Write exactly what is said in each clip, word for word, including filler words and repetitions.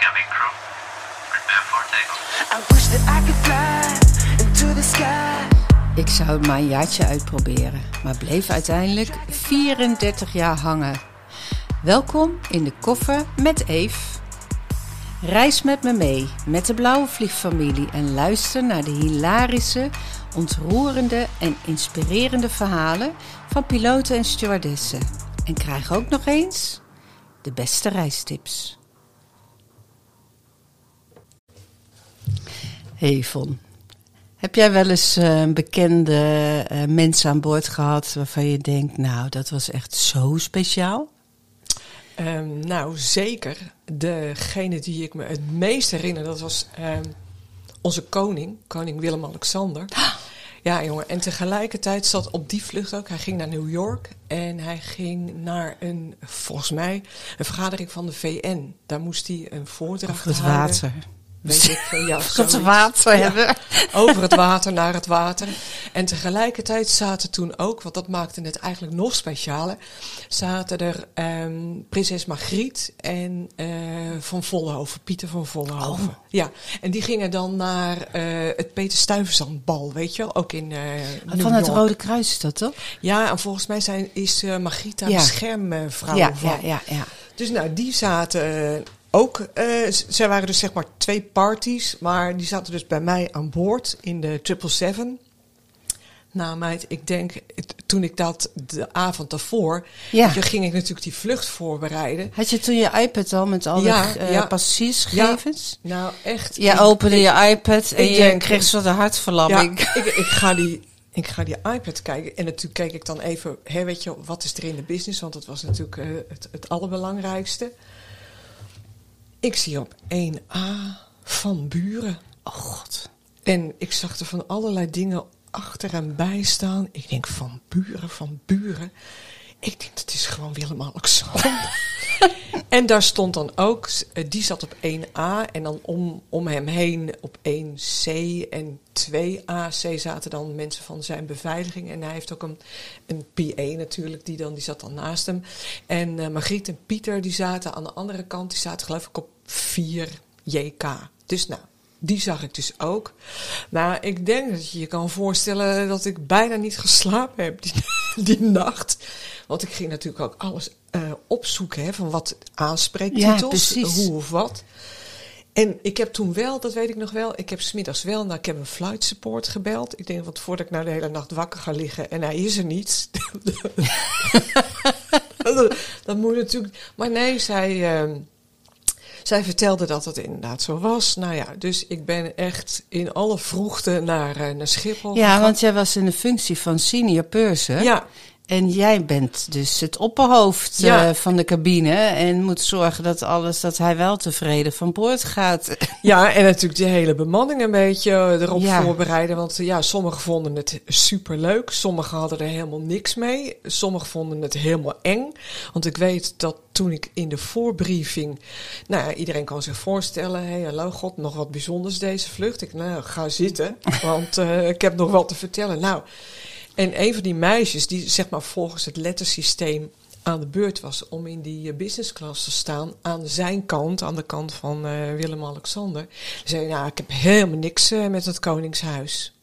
Cabin crew, prepare for takeoff. I wish that I could fly into the sky. Ik zou het maar een jaartje uitproberen, maar bleef uiteindelijk vierendertig jaar hangen. Welkom in de koffer met Eve. Reis met me mee, met de Blauwe Vliegfamilie en luister naar de hilarische, ontroerende en inspirerende verhalen van piloten en stewardessen. En krijg ook nog eens de beste reistips. Hey Von, heb jij wel eens een bekende mens aan boord gehad waarvan je denkt, nou dat was echt zo speciaal? Um, nou, zeker. Degene die ik me het meest herinner, dat was um, onze koning, koning Willem Alexander. Ah. Ja, jongen. En tegelijkertijd zat op die vlucht ook, hij ging naar New York en hij ging naar een, volgens mij, een vergadering van de V N. Daar moest hij een voordracht over het houden. Water. Weet ik veel, ja, over het water. Ja, hebben. Over het water, naar het water. En tegelijkertijd zaten toen ook, want dat maakte het eigenlijk nog specialer, zaten er um, prinses Margriet en uh, van Vollenhoven, Pieter van Vollenhoven. Oh. Ja, en die gingen dan naar uh, het Peter Stuyvesant bal, weet je wel, ook in uh, New Van het York. Rode Kruis is dat, toch? Ja, en volgens mij zijn, is uh, Margriet daar ja. een schermvrouw ja, van. Ja, ja, ja. Dus nou, die zaten... Uh, Ook, uh, zij waren dus zeg maar twee parties, maar die zaten dus bij mij aan boord in de triple seven. Nou meid, ik denk, het, toen ik dat de avond daarvoor, ja. je, ging ik natuurlijk die vlucht voorbereiden. Had je toen je iPad al met alle ja, uh, ja. passagiersgegevens? Ja, nou echt. Je ik, opende ik, je iPad en je denk, kreeg zo'n hartverlamming. Ja, ik, ik ga die... Ik ga die iPad kijken en natuurlijk keek ik dan even, hè, weet je, wat is er in de business? Want dat was natuurlijk uh, het, het allerbelangrijkste. Ik zie op één A Van Buren. Oh god. En ik zag er van allerlei dingen achter en bij staan. Ik denk Van Buren, Van Buren. Ik denk dat is gewoon Willem Alexander. En daar stond dan ook, die zat op één A en dan om, om hem heen op één C en twee A C zaten dan mensen van zijn beveiliging. En hij heeft ook een, een P A natuurlijk, die, dan, die zat dan naast hem. En uh, Margriet en Pieter die zaten aan de andere kant, die zaten geloof ik op vier J K. Dus nou, die zag ik dus ook. Nou, ik denk dat je je kan voorstellen dat ik bijna niet geslapen heb die, die nacht. Want ik ging natuurlijk ook alles uh, opzoeken hè, van wat aanspreektitels, ja, hoe of wat. En ik heb toen wel, dat weet ik nog wel, ik heb 's middags wel, nou, ik heb een flight support gebeld. Ik denk, want voordat ik nou de hele nacht wakker ga liggen en hij is er niet. dat, dat moet natuurlijk, maar nee, zij... Uh, Zij vertelde dat dat inderdaad zo was. Nou ja, dus ik ben echt in alle vroegte naar, uh, naar Schiphol Ja, gegaan. Want jij was in de functie van senior purser. Ja. En jij bent dus het opperhoofd ja. uh, van de cabine. En moet zorgen dat alles, dat hij wel tevreden van boord gaat. Ja, en natuurlijk de hele bemanning een beetje erop ja. voorbereiden. Want uh, ja, sommigen vonden het superleuk. Sommigen hadden er helemaal niks mee. Sommigen vonden het helemaal eng. Want ik weet dat toen ik in de voorbriefing... Nou ja, iedereen kan zich voorstellen. Hé, hey, hallo god, nog wat bijzonders deze vlucht. Ik nou, ga zitten, want uh, ik heb nog wat te vertellen. Nou... En een van die meisjes die zeg maar volgens het lettersysteem aan de beurt was om in die business class te staan aan zijn kant, aan de kant van uh, Willem-Alexander, zei nou ik heb helemaal niks uh, met het Koningshuis.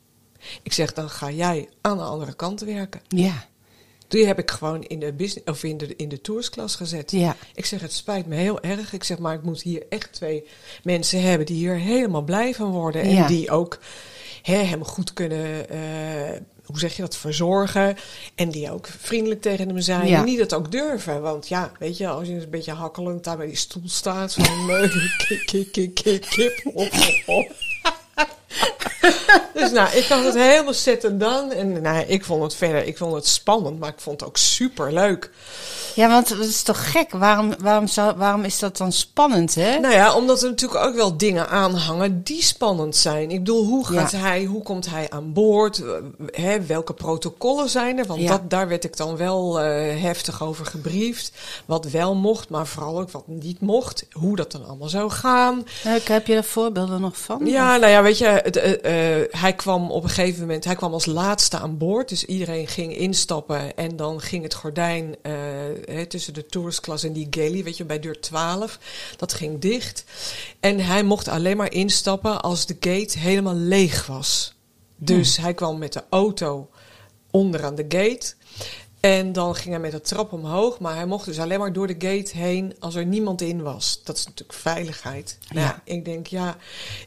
Ik zeg dan ga jij aan de andere kant werken. Ja. Die heb ik gewoon in de business of in de in de toursclass gezet. Ja. Ik zeg het spijt me heel erg. Ik zeg maar ik moet hier echt twee mensen hebben die hier helemaal blij van worden en ja. die ook hè, hem goed kunnen. Uh, Hoe zeg je dat? Verzorgen. En die ook vriendelijk tegen hem zijn. Ja. En die dat ook durven. Want ja, weet je, als je een beetje hakkelend daar bij die stoel staat. Van kip, kip, kip, kip, kip, op, op. Dus nou, ik had het helemaal set en dan. En nou, ik vond het verder, ik vond het spannend. Maar ik vond het ook super leuk. Ja, want het is toch gek? Waarom, waarom, zou, waarom is dat dan spannend, hè? Nou ja, omdat er natuurlijk ook wel dingen aanhangen die spannend zijn. Ik bedoel, hoe gaat ja. hij, hoe komt hij aan boord? Hè, welke protocollen zijn er? Want ja. dat, daar werd ik dan wel uh, heftig over gebriefd. Wat wel mocht, maar vooral ook wat niet mocht. Hoe dat dan allemaal zou gaan. Nou, heb je daar voorbeelden nog van? Ja, of? Nou ja, weet je, het, uh, uh, hij kwam op een gegeven moment, hij kwam als laatste aan boord. Dus iedereen ging instappen en dan ging het gordijn... Uh, hè, tussen de tourist class en die galley, weet je, bij deur twaalf. Dat ging dicht. En hij mocht alleen maar instappen als de gate helemaal leeg was. Dus hmm. hij kwam met de auto onder aan de gate. En dan ging hij met de trap omhoog. Maar hij mocht dus alleen maar door de gate heen als er niemand in was. Dat is natuurlijk veiligheid. Nou, ja. Ik denk, ja,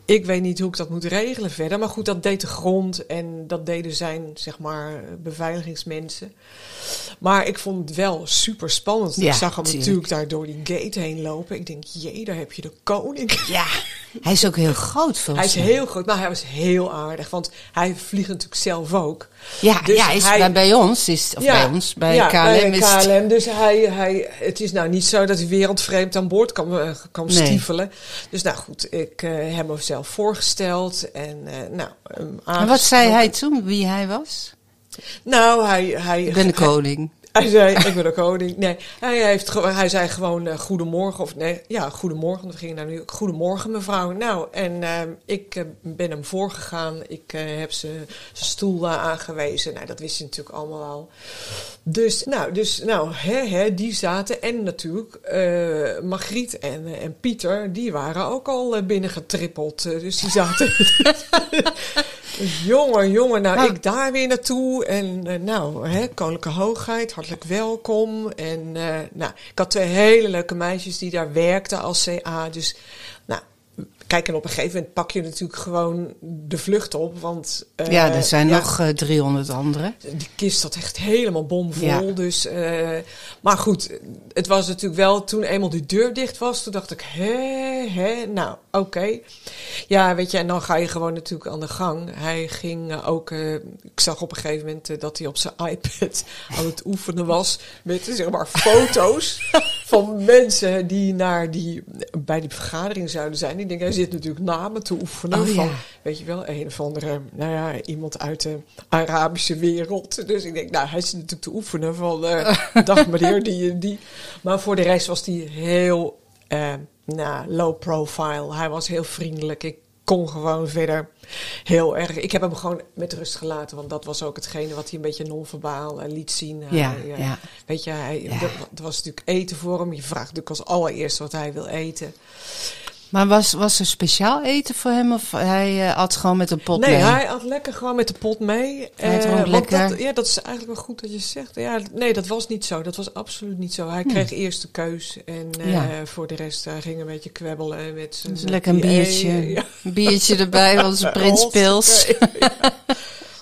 ik weet niet hoe ik dat moet regelen verder. Maar goed, dat deed de grond en dat deden zijn, zeg maar, beveiligingsmensen. Maar ik vond het wel super spannend. Ja, ik zag hem tuurlijk. natuurlijk daar door die gate heen lopen. Ik denk, jee, daar heb je de koning. Ja, hij is ook heel groot volgens mij. Hij is heel groot, maar hij was heel aardig. Want hij vliegt natuurlijk zelf ook. Ja, dus ja is, hij, bij ons is of ja, bij ons, bij ja, K L M. Bij K L M het... Dus hij, hij, het is nou niet zo dat hij wereldvreemd aan boord kan, kan nee. stiefelen. Dus nou goed, ik uh, heb hem zelf voorgesteld. En uh, nou, um, en wat zei hij toen, wie hij was? Nou, hij... hij ik ben de koning. Hij, hij zei, ik ben de koning. Nee, hij, heeft, hij zei gewoon uh, goedemorgen. Of nee, ja, goedemorgen. We gingen naar New York. Goedemorgen, mevrouw. Nou, en uh, ik uh, ben hem voorgegaan. Ik uh, heb ze stoel uh, aangewezen. Nou, dat wist hij natuurlijk allemaal al. Dus, nou, dus, nou hè, hè, die zaten. En natuurlijk uh, Margriet en, uh, en Pieter, die waren ook al uh, binnen getrippeld. Uh, dus die zaten... Jongen, jongen, nou, nou ik daar weer naartoe. En uh, nou, hè, Koninklijke Hoogheid, hartelijk welkom. En uh, nou, ik had twee hele leuke meisjes die daar werkten als C A. Dus nou, kijk, en op een gegeven moment pak je natuurlijk gewoon de vlucht op. Want uh, ja, er zijn ja, nog uh, driehonderd anderen. Die kist zat echt helemaal bomvol. Ja. Dus, uh, maar goed, het was natuurlijk wel toen eenmaal die deur dicht was. Toen dacht ik, hé. He, nou, oké. Okay. Ja, weet je, en dan ga je gewoon natuurlijk aan de gang. Hij ging uh, ook... Uh, ik zag op een gegeven moment uh, dat hij op zijn iPad aan het oefenen was... met, zeg maar, foto's van mensen die, naar die bij die vergadering zouden zijn. Ik denk, hij zit natuurlijk namen te oefenen. Oh, van, ja. Weet je wel, een of andere... Nou ja, iemand uit de Arabische wereld. Dus ik denk, nou, hij zit natuurlijk te oefenen van... Uh, dag meneer, die, die... Maar voor de rest was hij heel... Uh, Nou, low profile. Hij was heel vriendelijk. Ik kon gewoon verder heel erg... Ik heb hem gewoon met rust gelaten. Want dat was ook hetgene wat hij een beetje non-verbaal liet zien. Ja, hij, ja. Weet je, hij, ja. er, er was natuurlijk eten voor hem. Je vraagt natuurlijk als allereerst wat hij wil eten. Maar was, was er speciaal eten voor hem? Of hij uh, at gewoon met de pot nee, mee? Nee, hij at lekker gewoon met de pot mee. Hij uh, lekker. Dat, ja, dat is eigenlijk wel goed dat je zegt. Ja, nee, dat was niet zo. Dat was absoluut niet zo. Hij nee. kreeg eerst de keus. En uh, ja. voor de rest hij ging een beetje kwebbelen. Met zijn dus lekker een biertje. Ja. Een biertje erbij, want zijn Prins Pils. Ja.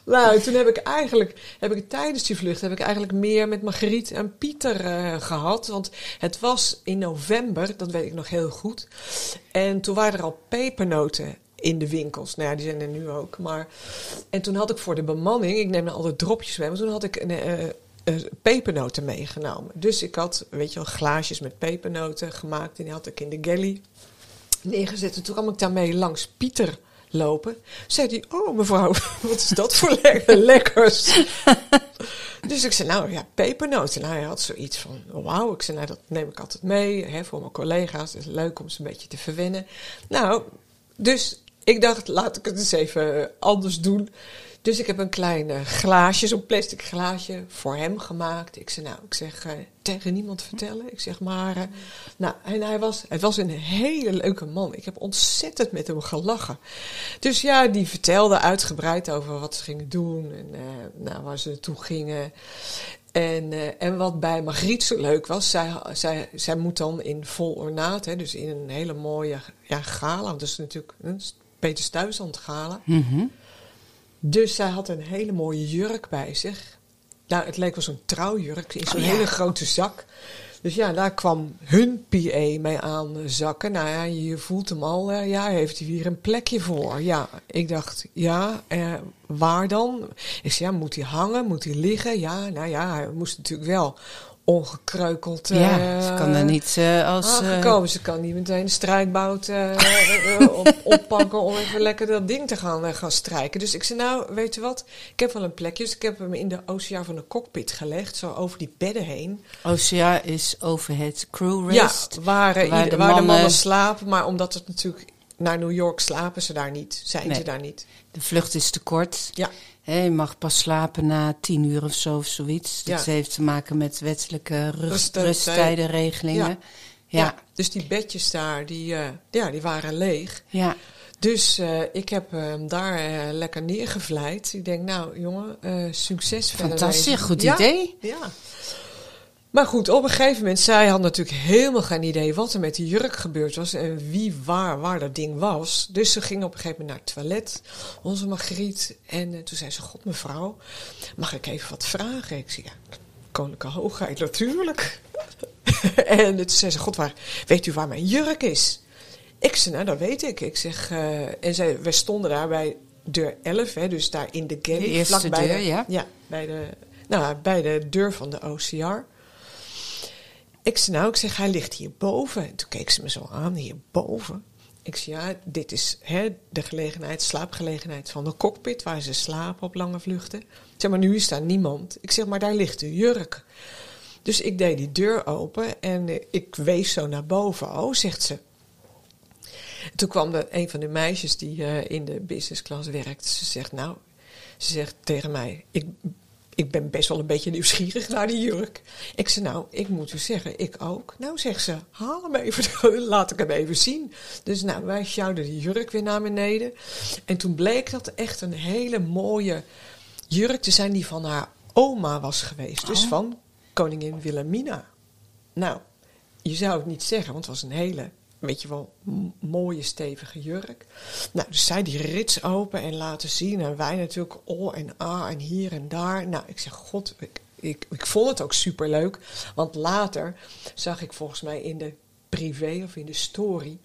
Nou, toen heb ik eigenlijk, heb ik tijdens die vlucht, heb ik eigenlijk meer met Margriet en Pieter uh, gehad. Want het was in november, dat weet ik nog heel goed. En toen waren er al pepernoten in de winkels. Nou ja, die zijn er nu ook. Maar... En toen had ik voor de bemanning, ik neem nou altijd dropjes mee, maar toen had ik een, uh, uh, pepernoten meegenomen. Dus ik had, weet je wel, glaasjes met pepernoten gemaakt. En die had ik in de galley neergezet. En toen kwam ik daarmee langs Pieter lopen, zei die, oh mevrouw, wat is dat voor lekker lekkers? Dus ik zei, nou ja, pepernoten. En hij had zoiets van, wauw. Ik zei, nou dat neem ik altijd mee, hè, voor mijn collega's. Het is leuk om ze een beetje te verwennen. Nou, dus ik dacht, laat ik het eens even anders doen. Dus ik heb een klein uh, glaasje, zo'n plastic glaasje, voor hem gemaakt. Ik zei, nou, ik zeg, uh, tegen niemand vertellen. Ik zeg maar, uh, nou, en hij was, hij was een hele leuke man. Ik heb ontzettend met hem gelachen. Dus ja, die vertelde uitgebreid over wat ze gingen doen en uh, nou, waar ze naartoe gingen. En, uh, en wat bij Margriet zo leuk was, zij, zij, zij moet dan in vol ornaat, hè, dus in een hele mooie ja, gala. Dat is natuurlijk een Peter Stuyvesant gala. Mm-hmm. Dus zij had een hele mooie jurk bij zich. Nou, het leek wel zo'n trouwjurk in zo'n oh, ja. hele grote zak. Dus ja, daar kwam hun P A mee aan zakken. Nou ja, je voelt hem al. Ja, heeft hij hier een plekje voor? Ja, ik dacht, ja, eh, waar dan? Ik zei, ja, moet hij hangen? Moet hij liggen? Ja, nou ja, hij moest natuurlijk wel ongekreukeld. Ja, uh, ze kan er niet uh, als... aangekomen. Uh, ze kan niet meteen een strijkbout uh, op, oppakken om even lekker dat ding te gaan, uh, gaan strijken. Dus ik zei, nou, weet je wat? Ik heb wel een plekje. Dus ik heb hem in de oceaan van de cockpit gelegd, zo over die bedden heen. Oceaan is over het crew rest. Ja, waar, waar, ieder, de, waar mannen... de mannen slapen. Maar omdat het natuurlijk naar New York slapen ze daar niet. Zijn nee. ze daar niet. De vlucht is te kort. Ja. He, je mag pas slapen na tien uur of zo of zoiets. Dat ja. heeft te maken met wettelijke rust, rusttijdenregelingen. Ja. Ja. ja, dus die bedjes daar, die, uh, ja, die waren leeg. Ja. Dus uh, ik heb hem uh, daar uh, lekker neergevleid. Ik denk, nou jongen, uh, succes. Fantastisch, goed ja, idee. Ja. Maar goed, op een gegeven moment, zij had natuurlijk helemaal geen idee wat er met die jurk gebeurd was. En wie waar, waar dat ding was. Dus ze ging op een gegeven moment naar het toilet, onze Margriet. En uh, toen zei ze, god mevrouw, mag ik even wat vragen? Ik zei, ja, koninklijke hoogheid, natuurlijk. En toen zei ze, god, waar, weet u waar mijn jurk is? Ik zei, nou, dat weet ik. Ik zeg, uh, en zij, we stonden daar bij deur elf, hè, dus daar in de galley. De eerste vlak bij deur, de, ja. ja bij, de, nou, bij de deur van de O C R. Ik zei, nou, ik zeg, hij ligt hierboven. En toen keek ze me zo aan, hierboven. Ik zei, ja, dit is hè, de gelegenheid, slaapgelegenheid van de cockpit, waar ze slapen op lange vluchten. Ik zeg, maar nu is daar niemand. Ik zeg, maar daar ligt de jurk. Dus ik deed die deur open en ik wees zo naar boven. Oh, zegt ze. Toen kwam er een van de meisjes die uh, in de business class werkt. Ze zegt, nou, ze zegt tegen mij, ik, ik ben best wel een beetje nieuwsgierig naar die jurk. Ik zei, nou, ik moet u zeggen, ik ook. Nou, zegt ze, haal hem even, laat ik hem even zien. Dus nou, wij sjouwden die jurk weer naar beneden. En toen bleek dat echt een hele mooie jurk te zijn die van haar oma was geweest. Dus oh. van koningin Wilhelmina. Nou, je zou het niet zeggen, want het was een hele, weet je wel, m- mooie stevige jurk. Nou, dus zij die rits open en laten zien. En wij natuurlijk oh en ah en hier en daar. Nou, ik zeg, god, ik, ik, ik vond het ook superleuk. Want later zag ik volgens mij in de privé of in de story,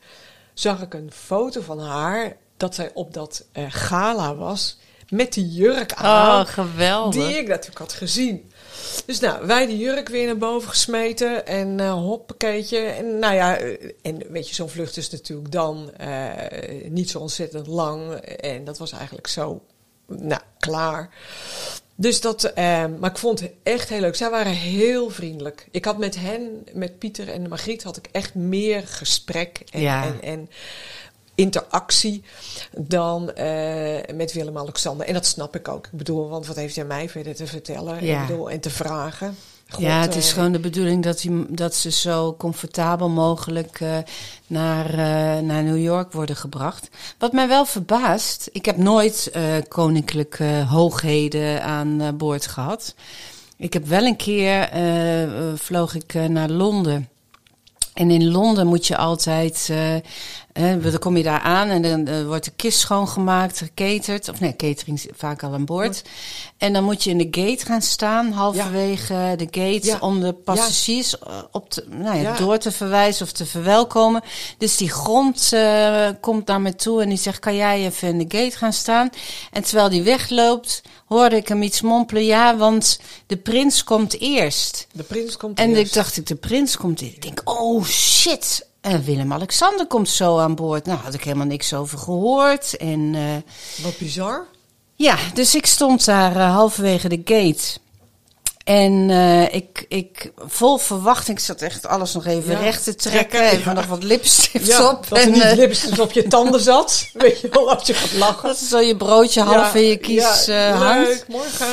zag ik een foto van haar dat zij op dat uh, gala was met die jurk aan. Oh, geweldig. Die ik natuurlijk had gezien. Dus nou, wij de jurk weer naar boven gesmeten en uh, hoppakeetje. En nou ja, en weet je, zo'n vlucht is natuurlijk dan uh, niet zo ontzettend lang. En dat was eigenlijk zo, nou, klaar. Dus dat, uh, maar ik vond het echt heel leuk. Zij waren heel vriendelijk. Ik had met hen, met Pieter en Margriet, had ik echt meer gesprek en, ja. en, en interactie dan uh, met Willem Alexander. En dat snap ik ook. Ik bedoel, want wat heeft hij mij verder te vertellen ja. ik bedoel, en te vragen? God, ja, het is uh, gewoon de bedoeling dat, die, dat ze zo comfortabel mogelijk uh, naar, uh, naar New York worden gebracht. Wat mij wel verbaast, ik heb nooit uh, koninklijke hoogheden aan uh, boord gehad. Ik heb wel een keer, uh, vloog ik uh, naar Londen. En in Londen moet je altijd, uh, eh, dan kom je daar aan en dan uh, wordt de kist schoongemaakt, gecaterd. Of nee, catering is vaak al aan boord. Ja. En dan moet je in de gate gaan staan, halverwege ja. de gate, ja. om de passagiers ja. op te, nou ja, ja. door te verwijzen of te verwelkomen. Dus die grond uh, komt naar me toe en die zegt, kan jij even in de gate gaan staan? En terwijl die wegloopt, hoorde ik hem iets mompelen. Ja, want de prins komt eerst. De prins komt en eerst. En ik dacht, ik, de prins komt eerst. Ik denk, oh shit, uh, Willem-Alexander komt zo aan boord. Nou, had ik helemaal niks over gehoord. En, uh, wat bizar. Ja, dus ik stond daar uh, halverwege de gate. En uh, ik, ik vol verwachting, ik zat echt alles nog even ja. recht te trekken. trekken even ja. nog wat lipstift ja, op. Dat er niet uh, lipstift op je tanden zat. Weet je wel, als je gaat lachen. Dat is zo je broodje half ja, in je kies ja, uh, hangt. Leuk, morgen.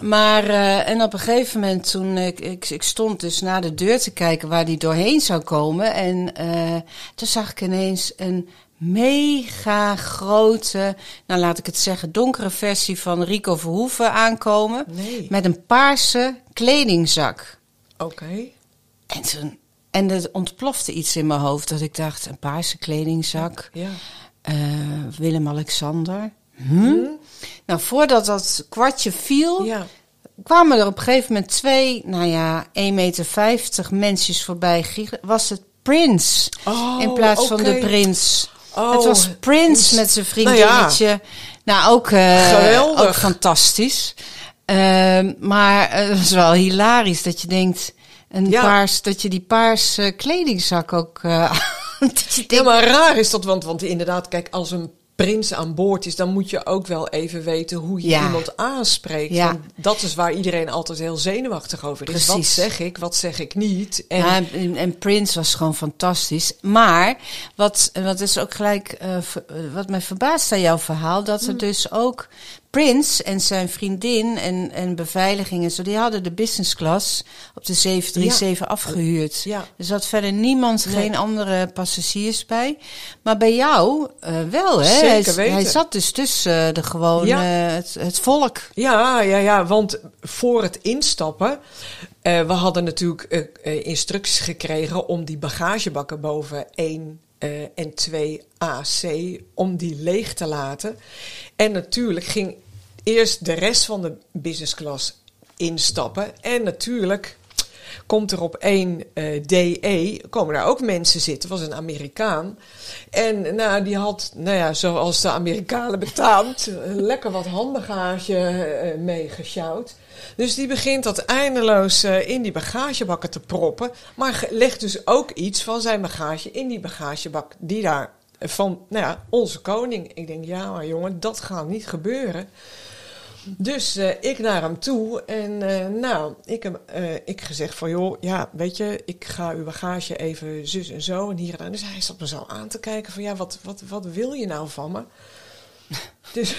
Maar, uh, en op een gegeven moment toen, uh, ik, ik, ik stond dus naar de deur te kijken waar die doorheen zou komen. En uh, toen zag ik ineens een mega grote, nou laat ik het zeggen, donkere versie van Rico Verhoeven aankomen. Nee. Met een paarse kledingzak. Oké. Okay. En toen, en er ontplofte iets in mijn hoofd dat ik dacht, een paarse kledingzak. Ja. Uh, Willem-Alexander. Hm? Hmm. Nou, voordat dat kwartje viel, ja. kwamen er op een gegeven moment twee, nou ja, één meter vijftig mensjes voorbij. Was het Prince oh, in plaats okay. van de prins. Oh, het was Prince met zijn vriendinnetje. Nou, ja. nou ook, uh, ook fantastisch. Uh, maar het is wel hilarisch dat je denkt, een ja. paars, dat je die paarse kledingzak ook. Uh, dat je denkt, ja, maar raar is dat, want, want inderdaad, kijk, als een Prins aan boord is, dan moet je ook wel even weten hoe je ja. iemand aanspreekt. Ja. Dat is waar iedereen altijd heel zenuwachtig over is. Precies. Wat zeg ik, wat zeg ik niet? En, ja, en, en Prince was gewoon fantastisch. Maar wat, wat is ook gelijk uh, wat mij verbaast aan jouw verhaal, dat er mm. dus ook Prince en zijn vriendin en, en beveiliging en zo, die hadden de business class op de zeven drie zeven ja. afgehuurd. Ja. Dus had verder niemand, nee. geen andere passagiers bij. Maar bij jou uh, wel, hè? Zeker hij, weten. Hij zat dus tussen de gewone, ja. uh, het, het volk. Ja, ja, ja, want voor het instappen, uh, we hadden natuurlijk uh, instructies gekregen om die bagagebakken boven één Uh, en twee A C, om die leeg te laten. En natuurlijk ging eerst de rest van de business class instappen. En natuurlijk komt er op één uh, D E, komen daar ook mensen zitten. Dat was een Amerikaan. En nou, die had, nou ja, zoals de Amerikanen betaamt, lekker wat handbagage uh, meegesjouwd. Dus die begint dat eindeloos uh, in die bagagebakken te proppen. Maar legt dus ook iets van zijn bagage in die bagagebak. Die daar uh, van, nou ja, onze koning. Ik denk, ja maar jongen, dat gaat niet gebeuren. Dus uh, ik naar hem toe en uh, nou, ik heb uh, ik gezegd van joh, ja, weet je, ik ga uw bagage even zus en zo en hier en daar. Dus hij zat me zo aan te kijken van ja, wat, wat, wat wil je nou van me? Dus,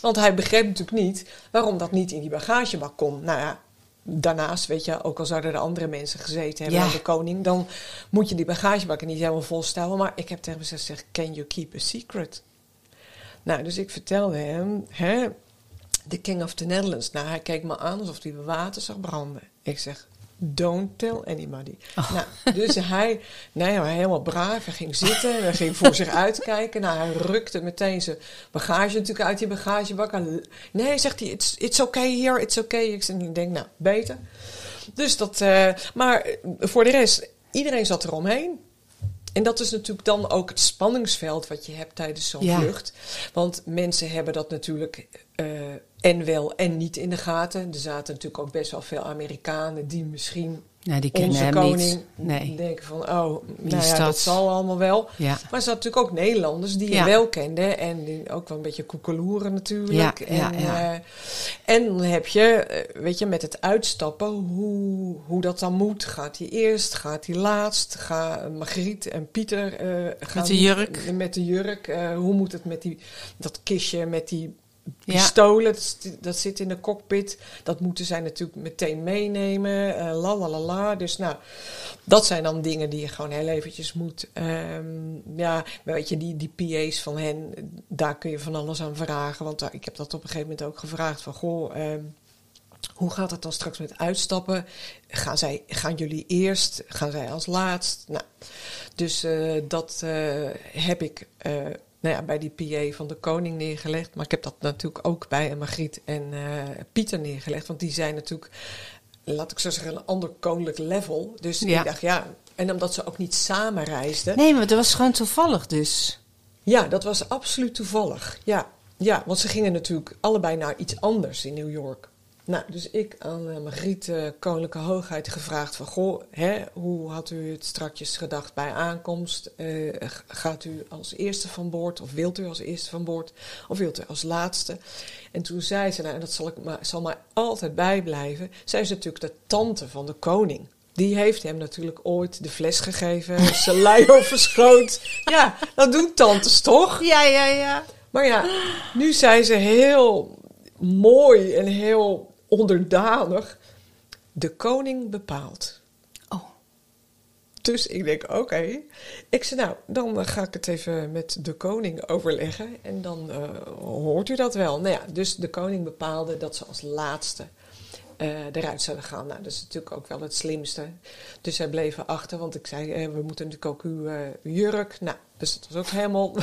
want hij begreep natuurlijk niet waarom dat niet in die bagagebak kon. Nou ja, daarnaast, weet je, ook al zouden er andere mensen gezeten hebben aan ja. de koning, dan moet je die bagagebakken niet helemaal volstouwen. Maar ik heb tegen hem gezegd, can you keep a secret? Nou, dus ik vertelde hem, hè, the King of the Netherlands. Nou, hij keek me aan alsof hij water zag branden. Ik zeg, don't tell anybody. Oh. Nou, dus hij, nou ja, helemaal braaf. Hij ging zitten en hij ging voor zich uitkijken. Nou, hij rukte meteen zijn bagage natuurlijk uit die bagagebak. Nee, zegt hij, it's, it's okay here, it's okay. Ik denk, nou, beter. Dus dat, uh, maar voor de rest, iedereen zat eromheen. En dat is natuurlijk dan ook het spanningsveld wat je hebt tijdens zo'n ja. vlucht. Want mensen hebben dat natuurlijk uh, en wel en niet in de gaten. Er zaten natuurlijk ook best wel veel Amerikanen die misschien nou, die kennen onze koning nee. denken van oh, nou ja, dat zal allemaal wel. Ja. Maar er zaten natuurlijk ook Nederlanders die je ja. wel kende. En die ook wel een beetje koekeloeren natuurlijk. Ja, en, ja, ja. Uh, en dan heb je, uh, weet je, met het uitstappen hoe, hoe dat dan moet. Gaat hij eerst, gaat hij laatst? Gaan Margriet en Pieter uh, gaan met de jurk? Met de jurk. Uh, hoe moet het met die, dat kistje met die pistolen, ja. dat zit in de cockpit. Dat moeten zij natuurlijk meteen meenemen. Uh, la la la la. Dus nou, dat zijn dan dingen die je gewoon heel eventjes moet. Um, ja, weet je, die, die P A's van hen, daar kun je van alles aan vragen. Want uh, ik heb dat op een gegeven moment ook gevraagd van goh, um, hoe gaat het dan straks met uitstappen? Gaan, zij, gaan jullie eerst? Gaan zij als laatst? Nou, dus uh, dat uh, heb ik Uh, Nou ja, bij die P A van de koning neergelegd. Maar ik heb dat natuurlijk ook bij Margriet en uh, Pieter neergelegd. Want die zijn natuurlijk, laat ik zo zeggen, een ander koninklijk level. Dus ja. ik dacht, ja. En omdat ze ook niet samen reisden. Nee, maar dat was gewoon toevallig dus. Ja, dat was absoluut toevallig. Ja, ja, want ze gingen natuurlijk allebei naar iets anders in New York. Nou, dus ik aan uh, Margriet uh, Koninklijke Hoogheid gevraagd van goh, hè, hoe had u het strakjes gedacht bij aankomst? Uh, gaat u als eerste van boord of wilt u als eerste van boord of wilt u als laatste? En toen zei ze, nou, en dat zal, ik maar, zal mij altijd bijblijven, zij is natuurlijk de tante van de koning. Die heeft hem natuurlijk ooit de fles gegeven, zijn lui overschoot. Ja, dat doen tantes toch? Ja, ja, ja. Maar ja, nu zijn ze heel mooi en heel onderdanig. De koning bepaalt. Oh. Dus ik denk, oké. Okay. Ik zei, nou, dan ga ik het even met de koning overleggen. En dan uh, hoort u dat wel. Nou ja, dus de koning bepaalde dat ze als laatste uh, eruit zouden gaan. Nou, dat is natuurlijk ook wel het slimste. Dus zij bleven achter, want ik zei, eh, we moeten natuurlijk ook uw uh, jurk. Nou, dus dat was ook helemaal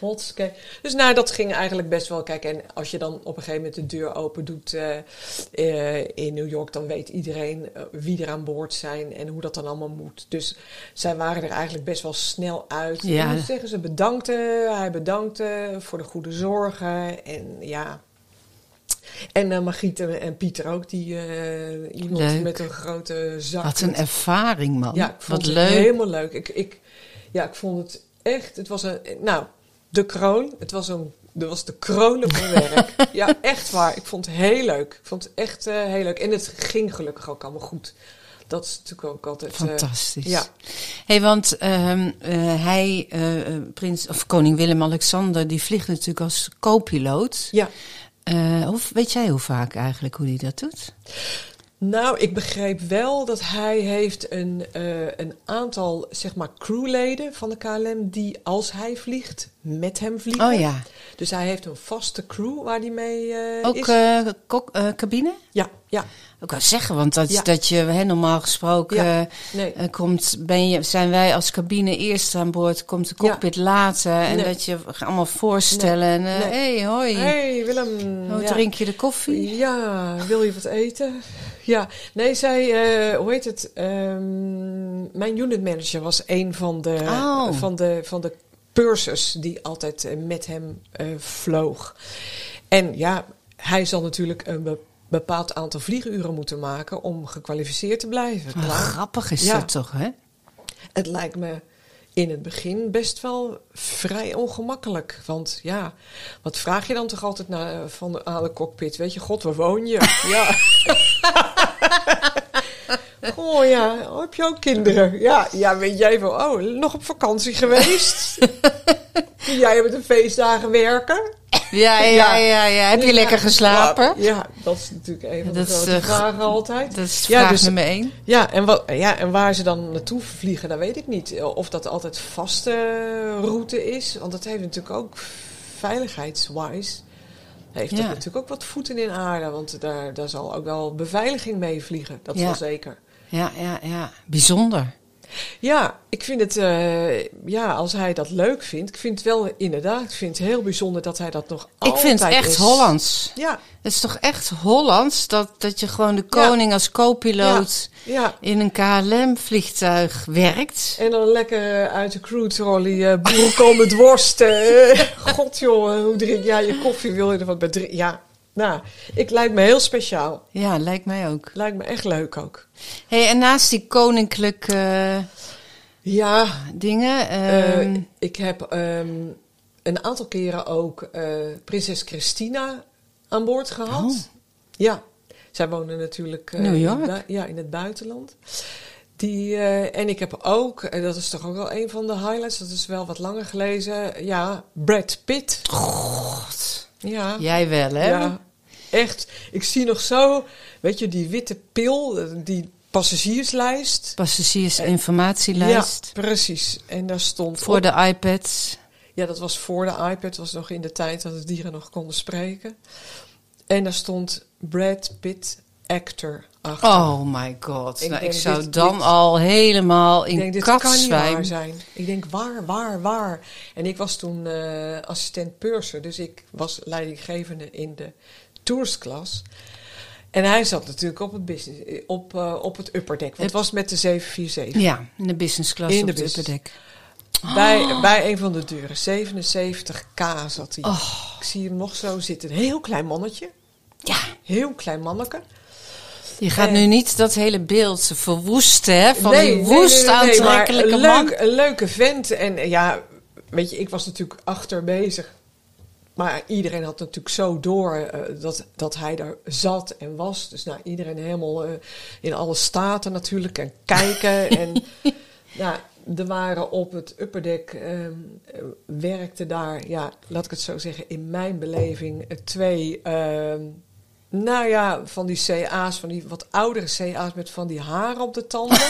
Hots, okay. Dus nou, dat ging eigenlijk best wel. Kijk, en als je dan op een gegeven moment de deur open doet uh, uh, in New York, dan weet iedereen uh, wie er aan boord zijn en hoe dat dan allemaal moet. Dus zij waren er eigenlijk best wel snel uit. Ja. Ik moet zeggen, ze bedankte, hij bedankte voor de goede zorgen en ja. En uh, Margriet en Pieter ook, die uh, iemand leuk. Met een grote zak. Wat een ervaring, man. Ja, ik vond wat het leuk. Helemaal leuk. Ik, ik, ja, ik vond het echt, het was een, nou, de kroon. Het was, een, het was de kroon op mijn werk. Ja, echt waar. Ik vond het heel leuk. Ik vond het echt uh, heel leuk. En het ging gelukkig ook allemaal goed. Dat is natuurlijk ook altijd... Fantastisch. Uh, ja. Hey, want uh, uh, hij, uh, prins of koning Willem-Alexander, die vliegt natuurlijk als co-piloot. Ja. Uh, of weet jij hoe vaak eigenlijk hoe hij dat doet? Nou, ik begreep wel dat hij heeft een, uh, een aantal, zeg maar, crewleden van de K L M die, als hij vliegt, met hem vliegen. Oh ja. Dus hij heeft een vaste crew waar hij mee uh, ook, is. Ook uh, kok, uh, cabine? Ja, ja. Ik wou zeggen, want dat, ja. dat je hè, normaal gesproken ja. nee. uh, komt, ben je, zijn wij als cabine eerst aan boord, komt de cockpit ja. later. En nee. dat je allemaal voorstellen. Nee. En, uh, nee. hey, hoi. Hey, Willem. Hoe ja. drink je de koffie? Ja, wil je wat eten? Ja, nee, zij, uh, hoe heet het? Um, mijn unit manager was een van de, oh. van de, van de purses die altijd uh, met hem uh, vloog. En ja, hij zal natuurlijk een bepaalde bepaald aantal vlieguren moeten maken om gekwalificeerd te blijven. Klaar. Grappig is ja. dat toch, hè? Het lijkt me in het begin best wel vrij ongemakkelijk. Want ja, wat vraag je dan toch altijd naar, van de, aan de cockpit? Weet je, god, waar woon je? ja. Oh ja, oh, heb je ook kinderen? Ja, ja, weet jij wel, oh, nog op vakantie geweest? Jij met de feestdagen werken? Ja, ja, ja, ja. Heb je ja, lekker geslapen? Ja, ja, dat is natuurlijk een van de grote uh, vragen altijd. Dat is ja, vraag dus, nummer één. Ja en, wat, ja, en waar ze dan naartoe vliegen, dat weet ik niet. Of dat altijd vaste route is. Want dat heeft natuurlijk ook veiligheidswijs. Heeft ja. dat natuurlijk ook wat voeten in aarde. Want daar, daar zal ook wel beveiliging mee vliegen. Dat ja. wel zeker. Ja, ja, ja. Bijzonder. Ja, ik vind het, uh, ja, als hij dat leuk vindt. Ik vind het wel inderdaad, ik vind het heel bijzonder dat hij dat nog altijd is. Ik vind het echt is. Hollands. Ja. Het is toch echt Hollands dat, dat je gewoon de koning ja. als co-piloot ja. ja. in een K L M-vliegtuig werkt. En dan lekker uit de crewtrolley, uh, boer komen dworsten. God joh, hoe drink jij je koffie? Wil je er wat bij drinken? Ja. Nou, ik lijkt me heel speciaal. Ja, lijkt mij ook. Lijkt me echt leuk ook. Hey, en naast die koninklijke uh, ja, dingen? Um... Uh, ik heb um, een aantal keren ook uh, prinses Christina aan boord gehad. Oh. Ja, zij woonde natuurlijk uh, New York. In, bu- ja, in het buitenland. Die, uh, en ik heb ook, en dat is toch ook wel een van de highlights, dat is wel wat langer gelezen, ja, Brad Pitt. God. Ja. Jij wel, hè? Ja, echt. Ik zie nog zo, weet je, die witte pil, die passagierslijst. Passagiersinformatielijst. Ja, precies. En daar stond Voor op. de iPads. Ja, dat was voor de iPad. Was nog in de tijd dat de dieren nog konden spreken. En daar stond Brad Pitt, actor, achter. Oh my god. Ik, nou, denk, ik zou dit, dan dit, al helemaal in katzwijn. Ik denk, dit kan niet waar zijn. Ik denk, waar, waar, waar. En ik was toen uh, assistent purser. Dus ik was leidinggevende in de toursklas. En hij zat natuurlijk op het, business, op, uh, op het upperdeck. Want het was met de zeven vier zeven. Ja, in de businessclass op het upperdeck. Oh. Bij, bij een van de deuren. zevenenzeventig k zat hij. Oh. Ik zie hem nog zo zitten. Een heel klein mannetje. Ja. Heel klein manneke. Je gaat en, nu niet dat hele beeld verwoesten, hè? Van nee, die woest nee, nee, nee, aantrekkelijke nee, man. Leuk, een leuke vent. En ja, weet je, ik was natuurlijk achter bezig. Maar iedereen had natuurlijk zo door uh, dat, dat hij daar zat en was. Dus nou, iedereen helemaal uh, in alle staten natuurlijk. En kijken. en ja, er waren op het upperdeck, uh, werkten daar, ja, laat ik het zo zeggen, in mijn beleving twee... Uh, Nou ja, van die C A's, van die wat oudere C A's met van die haren op de tanden.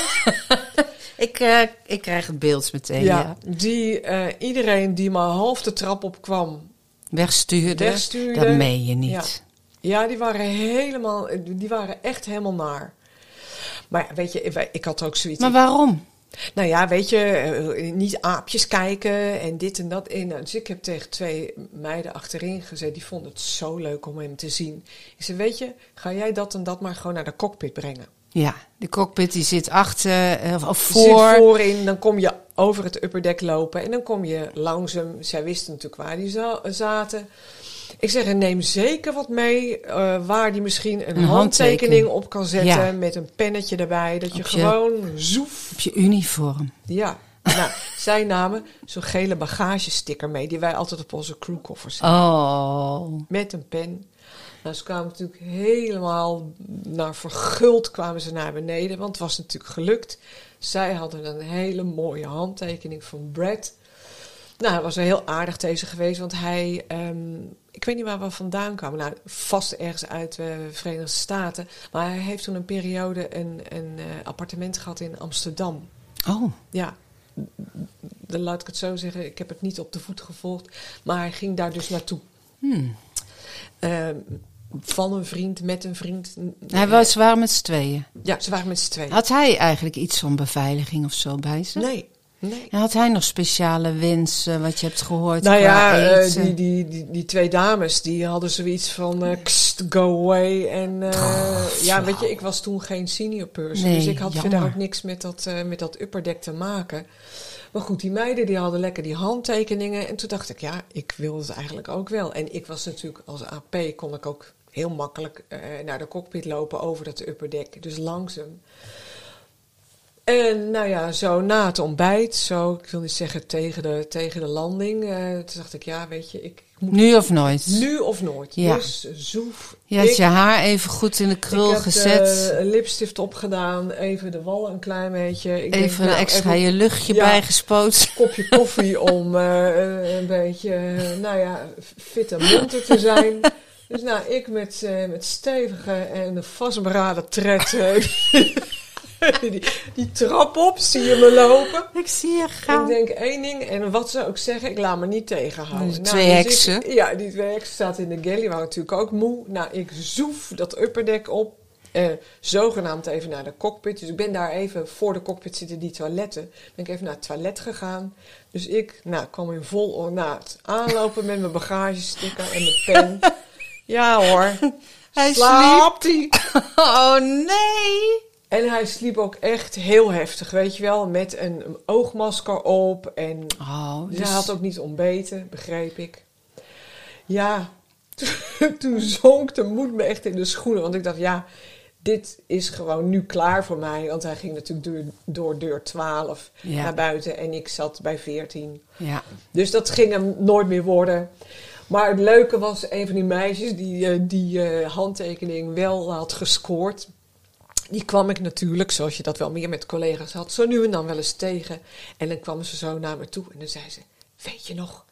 ik, uh, ik krijg het beeld meteen, ja. ja. Die, uh, iedereen die maar half de trap op kwam... Wegstuurde, wegstuurde. Dat meen je niet. Ja, ja die, waren helemaal, die waren echt helemaal naar. Maar weet je, ik had ook zoiets... Maar waarom? Nou ja, weet je, niet aapjes kijken en dit en dat. En dus ik heb tegen twee meiden achterin gezeten. Die vonden het zo leuk om hem te zien. Ik zei, weet je, ga jij dat en dat maar gewoon naar de cockpit brengen. Ja, de cockpit die zit achter of voor. Zit voorin, dan kom je over het upperdeck lopen. En dan kom je langzaam, zij wisten natuurlijk waar die zaten. Ik zeg, neem zeker wat mee uh, waar die misschien een, een handtekening. handtekening op kan zetten. Ja. Met een pennetje erbij. Dat je, je gewoon zoef. Op je uniform. Ja. Nou, zij namen zo'n gele bagagesticker mee, die wij altijd op onze crewkoffers hebben. Oh. Met een pen. Nou, ze kwamen natuurlijk helemaal naar verguld kwamen ze naar beneden, want het was natuurlijk gelukt. Zij hadden een hele mooie handtekening van Brad. Nou, hij was heel aardig tegen geweest, want hij, um, ik weet niet waar we vandaan kwamen. Nou, vast ergens uit de uh, Verenigde Staten. Maar hij heeft toen een periode een, een uh, appartement gehad in Amsterdam. Oh. Ja. Dan laat ik het zo zeggen, ik heb het niet op de voet gevolgd. Maar hij ging daar dus naartoe. Hmm. Uh, van een vriend, met een vriend. Hij was, ze waren met z'n tweeën? Ja, ze waren met z'n tweeën. Had hij eigenlijk iets van beveiliging of zo bij zich? Nee. Nee. En had hij nog speciale wensen, wat je hebt gehoord? Nou ja, uh, die, die, die, die twee dames, die hadden zoiets van uh, kst, go away. En uh, oh, ja, weet je, ik was toen geen senior person. Nee, dus ik had jammer. verder ook niks met dat, uh, met dat upperdeck te maken. Maar goed, die meiden die hadden lekker die handtekeningen. En toen dacht ik, ja, ik wil het eigenlijk ook wel. En ik was natuurlijk als A P, kon ik ook heel makkelijk uh, naar de cockpit lopen over dat upperdeck. Dus langzaam. En nou ja, zo na het ontbijt, zo, ik wil niet zeggen tegen de, tegen de landing, uh, toen dacht ik, ja, weet je, ik moet... Nu of nooit? Nu of nooit, ja. Dus zoef. Je had ik, je haar even goed in de krul gezet. Ik heb uh, lipstift opgedaan, even de wallen een klein beetje. Ik even denk, nou, een extra even, je luchtje ja, bijgespoot. Kopje koffie om uh, een beetje, uh, nou ja, fit en munter te zijn. Dus nou, ik met, uh, met stevige en vastberaden tred... Uh, Die, die trap op, zie je me lopen. Ik zie je gaan. Ik denk één ding, en wat ze ook zeggen, ik laat me niet tegenhouden. Dus nou, twee dus heksen. Ik, ja, die twee heksen staat in de galley, waren natuurlijk ook moe. Nou, ik zoef dat upperdeck op, eh, zogenaamd even naar de cockpit. Dus ik ben daar even, voor de cockpit zitten die toiletten. Ben ik even naar het toilet gegaan. Dus ik nou, kwam in vol ornaat aanlopen met mijn bagagesticker en mijn pen. Ja hoor. Hij slaapt. Oh nee. En hij sliep ook echt heel heftig, weet je wel. Met een, een oogmasker op. En oh, dus... hij had ook niet ontbeten, begreep ik. Ja, toen, toen zonk de moed me echt in de schoenen. Want ik dacht, ja, dit is gewoon nu klaar voor mij. Want hij ging natuurlijk door, door deur twaalf ja. naar buiten. En ik zat bij veertien. Ja. Dus dat ging hem nooit meer worden. Maar het leuke was, een van die meisjes die die uh, handtekening wel had gescoord... Die kwam ik natuurlijk, zoals je dat wel meer met collega's had, zo nu en dan wel eens tegen. En dan kwam ze zo naar me toe en dan zei ze, weet je nog,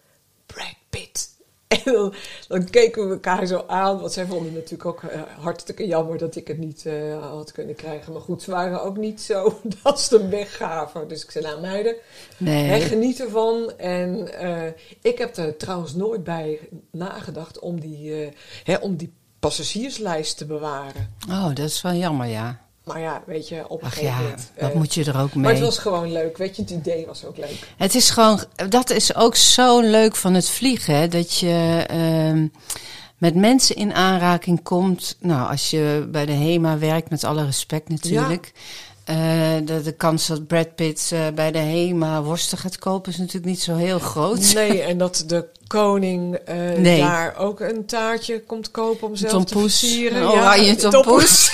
Brad Pitt. En dan, dan keken we elkaar zo aan, want zij vonden natuurlijk ook uh, hartstikke jammer dat ik het niet uh, had kunnen krijgen. Maar goed, ze waren ook niet zo dat ze hem weggaven. Dus ik zei, nou meiden, nee. hè, geniet ervan. En uh, ik heb er trouwens nooit bij nagedacht om die, uh, hè, om die passagierslijst te bewaren. Oh, dat is wel jammer, ja. Maar ja, weet je, op een Ach gegeven ja, moment... dat uh, moet je er ook mee. Maar het was gewoon leuk, weet je, het idee was ook leuk. Het is gewoon... Dat is ook zo leuk van het vliegen, hè, dat je uh, met mensen in aanraking komt. Nou, als je bij de HEMA werkt, met alle respect natuurlijk... Ja. Uh, de, de kans dat Brad Pitt uh, bij de HEMA worsten gaat kopen is natuurlijk niet zo heel groot. Nee, en dat de koning uh, nee. daar ook een taartje komt kopen om zelf tompoes. te versieren. Een oranje ja, tompoes.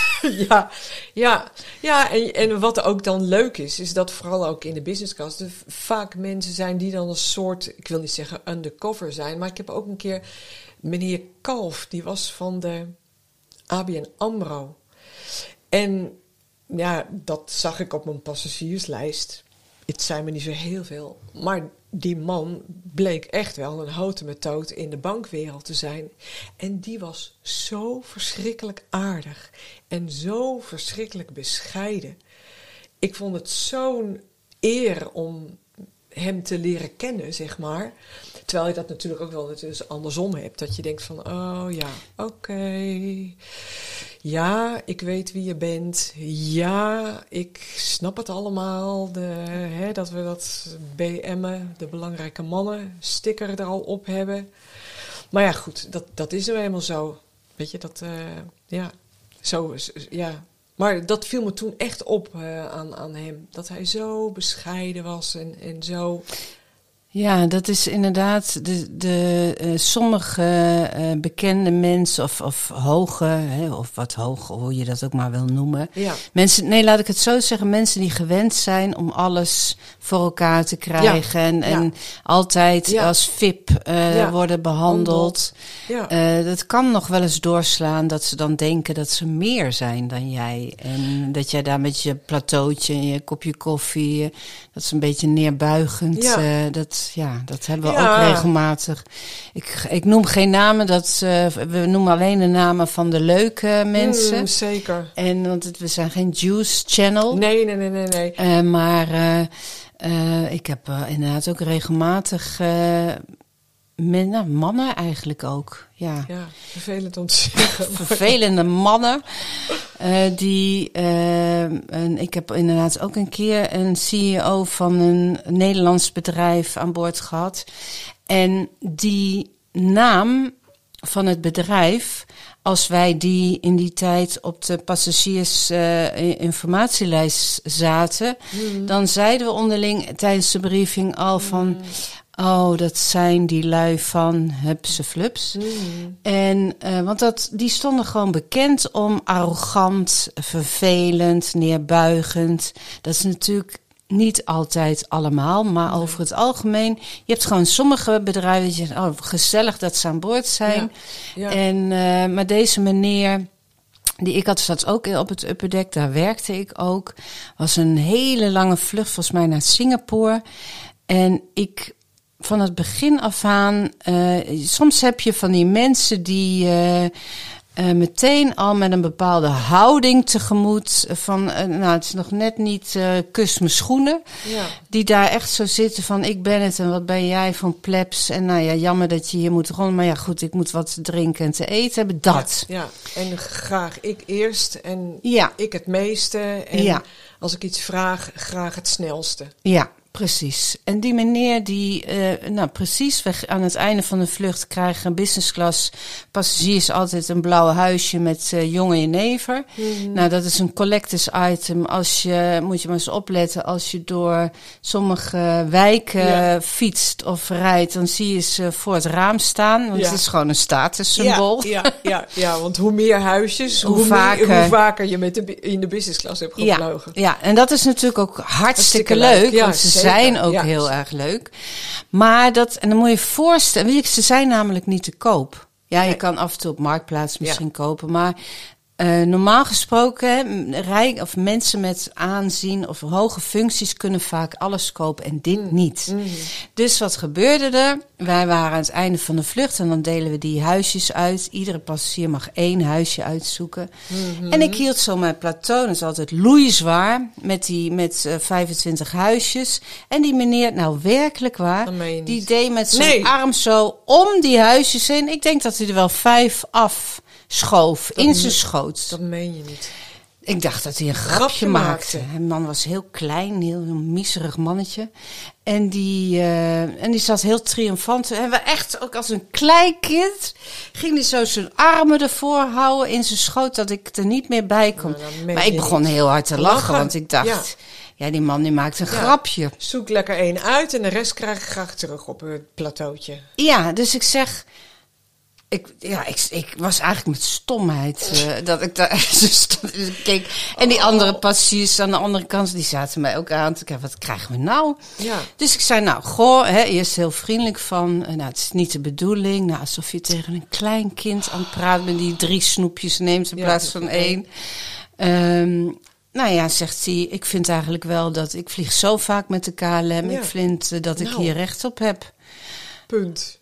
ja, ja, ja en, en wat ook dan leuk is, is dat vooral ook in de businessclass er vaak mensen zijn die dan een soort, ik wil niet zeggen undercover zijn, maar ik heb ook een keer meneer Kalf, die was van de A B N AMRO. En... Ja, dat zag ik op mijn passagierslijst. Het zijn me niet zo heel veel. Maar die man bleek echt wel een houten metoot in de bankwereld te zijn. En die was zo verschrikkelijk aardig. En zo verschrikkelijk bescheiden. Ik vond het zo'n eer om hem te leren kennen, zeg maar. Terwijl je dat natuurlijk ook wel dus andersom hebt. Dat je denkt van, oh ja, oké. Okay. Ja, ik weet wie je bent. Ja, ik snap het allemaal. De, hè, dat we dat B M'en, de belangrijke mannen, sticker er al op hebben. Maar ja, goed, dat, dat is nou eenmaal zo. Weet je, dat... Uh, ja, zo is... Ja. Maar dat viel me toen echt op uh, aan, aan hem. Dat hij zo bescheiden was en, en zo... Ja, dat is inderdaad de, de uh, sommige uh, bekende mensen of, of hoge, hè, of wat hoog, hoe je dat ook maar wil noemen. Ja. Mensen, nee, laat ik het zo zeggen, mensen die gewend zijn om alles voor elkaar te krijgen. Ja. En, en ja. altijd ja. als V I P uh, ja. worden behandeld. Ja. Uh, dat kan nog wel eens doorslaan dat ze dan denken dat ze meer zijn dan jij. En dat jij daar met je plateautje en je kopje koffie, dat is een beetje neerbuigend, ja. uh, dat... Ja, dat hebben we ja. ook regelmatig. Ik, ik noem geen namen, dat, uh, we noemen alleen de namen van de leuke mensen. Mm, zeker. En, want het, we zijn geen juice channel. Nee, nee, nee, nee. nee. Uh, maar uh, uh, ik heb uh, inderdaad ook regelmatig uh, mannen, mannen eigenlijk ook. Ja, ja vervelend om te zeggen. Vervelende mannen. Uh, die, uh, en ik heb inderdaad ook een keer een C E O van een Nederlands bedrijf aan boord gehad. En die naam van het bedrijf, als wij die in die tijd op de passagiersinformatielijst uh, zaten, mm. dan zeiden we onderling tijdens de briefing al van... Mm. Oh, dat zijn die lui van Hupse Flups. Mm. En, uh, want dat, die stonden gewoon bekend om arrogant, vervelend, neerbuigend. Dat is natuurlijk niet altijd allemaal, maar nee. over het algemeen. Je hebt gewoon sommige bedrijven die zeggen, oh, gezellig dat ze aan boord zijn. Ja. Ja. En, uh, maar deze meneer... Die ik had straks ook op het Upper Deck, daar werkte ik ook. Was een hele lange vlucht, volgens mij naar Singapore. En ik... Van het begin af aan, uh, soms heb je van die mensen die uh, uh, meteen al met een bepaalde houding tegemoet. Van, uh, nou het is nog net niet uh, kus mijn schoenen. Ja. Die daar echt zo zitten van ik ben het en wat ben jij van plebs. En nou ja, jammer dat je hier moet ronden. Maar ja goed, ik moet wat te drinken en te eten hebben. Dat. Ja, ja. En graag ik eerst en ja. ik het meeste. En ja. als ik iets vraag, graag het snelste. Ja. Precies. En die meneer die, uh, nou precies, we aan het einde van de vlucht krijgen business class passagiers altijd een blauw huisje met uh, jonge jenever. Mm-hmm. Nou, dat is een collectors item. Als je, moet je maar eens opletten, als je door sommige wijken ja. fietst of rijdt, dan zie je ze voor het raam staan. Want ja. het is gewoon een statussymbool. Ja, ja, ja, ja, want hoe meer huisjes, hoe, hoe, vaker, meer, hoe vaker je met de, in de business class hebt gevlogen. Ja, ja, en dat is natuurlijk ook hartstikke, hartstikke leuk. Ja, want ze zijn ook ja. heel erg leuk. Maar dat, en dan moet je voorstellen, weet je, ze zijn namelijk niet te koop. Ja, je nee. kan af en toe op Marktplaats misschien ja. kopen, maar uh, normaal gesproken, rijk of mensen met aanzien of hoge functies kunnen vaak alles kopen en dit mm. niet. Mm-hmm. Dus wat gebeurde er? Wij waren aan het einde van de vlucht en dan delen we die huisjes uit. Iedere passagier mag één huisje uitzoeken. Mm-hmm. En ik hield zo mijn plateau, dat is altijd loeizwaar, met die met uh, vijfentwintig huisjes. En die meneer, nou werkelijk waar, die deed met zijn nee. arm zo om die huisjes heen. Ik denk dat hij er wel vijf af schoof, dat in zijn schoot. Dat meen je niet. Ik dacht dat hij een grapje, grapje maakte. maakte. Een man was heel klein, heel, heel miserig mannetje. En die, uh, en die zat heel triomfant. En we echt, ook als een klein kind, ging hij zo zijn armen ervoor houden in zijn schoot, dat ik er niet meer bij kon. Nou, maar ik begon niet. heel hard te lachen, lachen. want ik dacht... Ja. Ja, die man die maakt een ja, grapje. Zoek lekker één uit en de rest krijg ik graag terug op het plateautje. Ja, dus ik zeg... Ik, ja, ik, ik was eigenlijk met stomheid uh, dat ik daar keek. En die andere passagiers aan de andere kant, die zaten mij ook aan. Ik dacht, wat krijgen we nou? Ja. Dus ik zei, nou, goh, hè, eerst heel vriendelijk van, nou, het is niet de bedoeling. Nou, alsof je tegen een klein kind aan het praten bent die drie snoepjes neemt in ja, plaats van één. Um, Nou ja, zegt hij, ik vind eigenlijk wel dat ik vlieg zo vaak met de K L M. Ja. Ik vind uh, dat ik nou. hier recht op heb. Punt.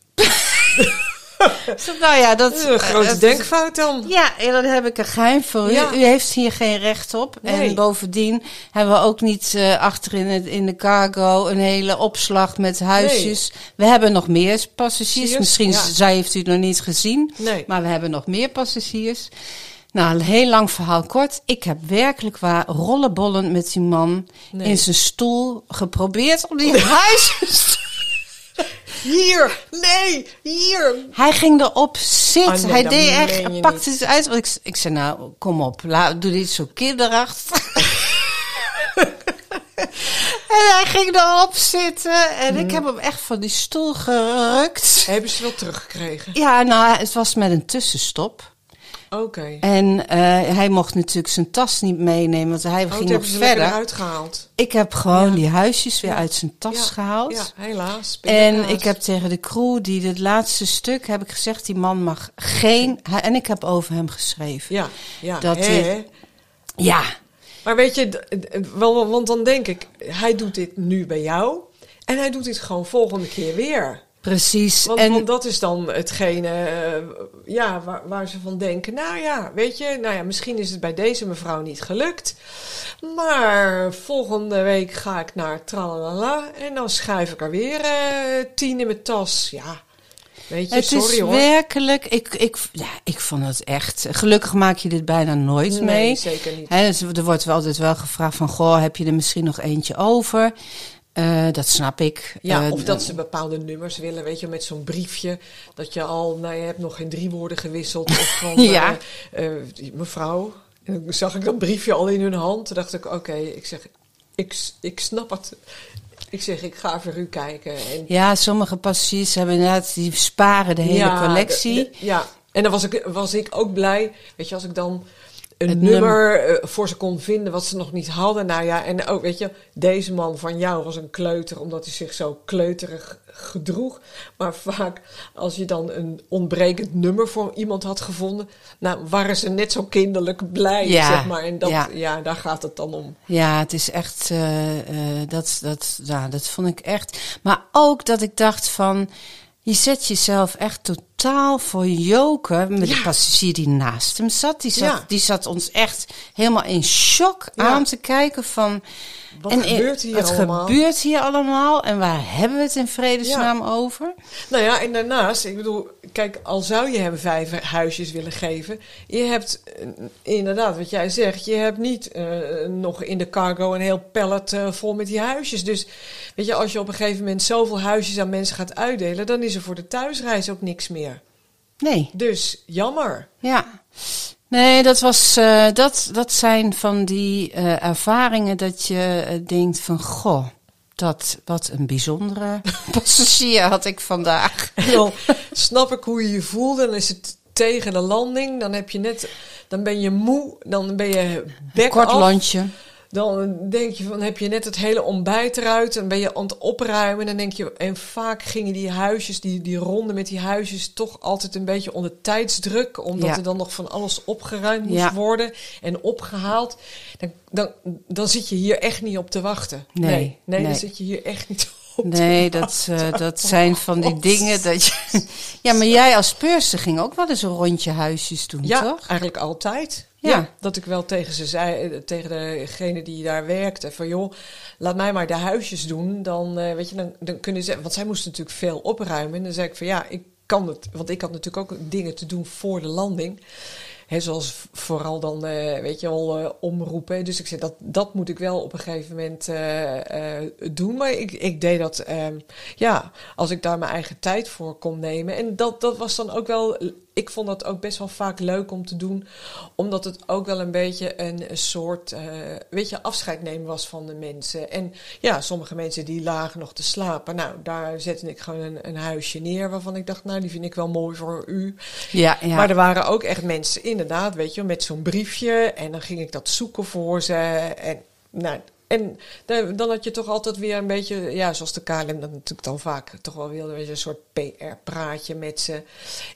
Nou ja, dat is een grote dat, denkfout dan. Ja, en dan heb ik een geheim voor u. Ja. U heeft hier geen recht op. Nee. En bovendien hebben we ook niet uh, achterin het, in de cargo een hele opslag met huisjes. Nee. We hebben nog meer passagiers. Siers? Misschien ja. zij heeft u het nog niet gezien. Nee. Maar we hebben nog meer passagiers. Nou, een heel lang verhaal kort. Ik heb werkelijk waar rollenbollend met die man nee. in zijn stoel geprobeerd om die nee. huisjes. Hier, nee, hier. Hij ging erop zitten. Oh, nee, hij deed echt, pakte het uit. Want ik, ik zei, nou, kom op, la, doe dit zo kinderachtig. En hij ging erop zitten. En mm. ik heb hem echt van die stoel gerukt. Hebben ze wel teruggekregen? Ja, nou, het was met een tussenstop. Oké. Okay. En uh, hij mocht natuurlijk zijn tas niet meenemen, want hij oh, ging nog verder. Hebben ze uitgehaald? Ik heb gewoon ja. die huisjes weer ja. uit zijn tas ja. gehaald. Ja, helaas. En helaas. Ik heb tegen de crew, die het laatste stuk, heb ik gezegd, die man mag geen... En ik heb over hem geschreven. Ja, ja. Dat hey, dit, hey. Ja. Maar weet je, wel, want dan denk ik, hij doet dit nu bij jou en hij doet dit gewoon volgende keer weer. Precies. Want, en... want dat is dan hetgene uh, ja, waar, waar ze van denken, nou ja, weet je, nou ja, misschien is het bij deze mevrouw niet gelukt, maar volgende week ga ik naar tralala en dan schuif ik er weer uh, tien in mijn tas, ja. Weet je, het sorry, is hoor. Werkelijk, ik, ik, ja, ik vond het echt... Gelukkig maak je dit bijna nooit nee, mee. Nee, zeker niet. He, dus er wordt wel altijd wel gevraagd van, goh, heb je er misschien nog eentje over? Uh, dat snap ik. Ja, uh, of dat ze bepaalde nummers willen, weet je, met zo'n briefje. Dat je al, nou, je hebt nog geen drie woorden gewisseld. Of van, ja. uh, uh, mevrouw, en dan zag ik dat briefje al in hun hand. Toen dacht ik, oké, okay, ik zeg, ik, ik snap het... Ik zeg, ik ga voor u kijken. En ja, sommige passagiers hebben inderdaad, die sparen de hele ja, collectie. De, de, ja, en dan was ik, was ik ook blij. Weet je, als ik dan een nummer, nummer voor ze kon vinden wat ze nog niet hadden. Nou ja, en ook, weet je, deze man van jou was een kleuter, omdat hij zich zo kleuterig gedroeg. Maar vaak, als je dan een ontbrekend nummer voor iemand had gevonden, nou, waren ze net zo kinderlijk blij, ja, zeg maar. En dat, ja. ja, daar gaat het dan om. Ja, het is echt, uh, uh, dat, dat, nou, dat vond ik echt. Maar ook dat ik dacht van, je zet jezelf echt totaal voor joker met ja. de passagier die naast hem zat. Die zat, ja. die zat ons echt helemaal in shock ja. aan te kijken van... Wat en gebeurt hier wat allemaal? Wat gebeurt hier allemaal? En waar hebben we het in vredesnaam ja. over? Nou ja, en daarnaast, ik bedoel, kijk, al zou je hem vijf huisjes willen geven, je hebt, inderdaad, wat jij zegt, je hebt niet uh, nog in de cargo een heel pallet uh, vol met die huisjes. Dus, weet je, als je op een gegeven moment zoveel huisjes aan mensen gaat uitdelen, dan is er voor de thuisreis ook niks meer. Nee. Dus, jammer. Ja. Nee, dat, was, uh, dat, dat zijn van die uh, ervaringen dat je uh, denkt van, goh, dat, wat een bijzondere passagier had ik vandaag. En dan snap ik hoe je je voelt, dan is het tegen de landing, dan, heb je net, dan ben je moe, dan ben je bek af. Een kort landje. Dan denk je van, heb je net het hele ontbijt eruit, dan ben je aan het opruimen. Dan denk je, en vaak gingen die huisjes, die, die ronden met die huisjes, toch altijd een beetje onder tijdsdruk. Omdat ja. er dan nog van alles opgeruimd moest ja. worden en opgehaald. Dan, dan, dan zit je hier echt niet op te wachten. Nee, nee, nee, nee. dan zit je hier echt niet op nee, te dat, wachten. Nee, uh, dat zijn van die dingen dat je... Ja, maar jij als speurster ging ook wel eens een rondje huisjes doen, ja, toch? Ja, eigenlijk altijd. Ja. ja, dat ik wel tegen ze zei, tegen degene die daar werkte, van joh, laat mij maar de huisjes doen. Dan, uh, weet je, dan, dan kunnen ze, want zij moesten natuurlijk veel opruimen. En dan zei ik van ja, ik kan het, want ik had natuurlijk ook dingen te doen voor de landing. He, zoals vooral dan, uh, weet je wel, uh, omroepen. Dus ik zei, dat, dat moet ik wel op een gegeven moment uh, uh, doen. Maar ik, ik deed dat, uh, ja, als ik daar mijn eigen tijd voor kon nemen. En dat, dat was dan ook wel, ik vond dat ook best wel vaak leuk om te doen. Omdat het ook wel een beetje een, een soort, uh, weet je, afscheid nemen was van de mensen. En ja, sommige mensen die lagen nog te slapen. Nou, daar zette ik gewoon een, een huisje neer waarvan ik dacht, nou, die vind ik wel mooi voor u. Ja, ja. Maar er waren ook echt mensen in. Inderdaad, weet je, met zo'n briefje. En dan ging ik dat zoeken voor ze. En, nou, en dan had je toch altijd weer een beetje... Ja, zoals de K L M dat natuurlijk dan vaak toch wel wilde. Weet je, een soort P R-praatje met ze.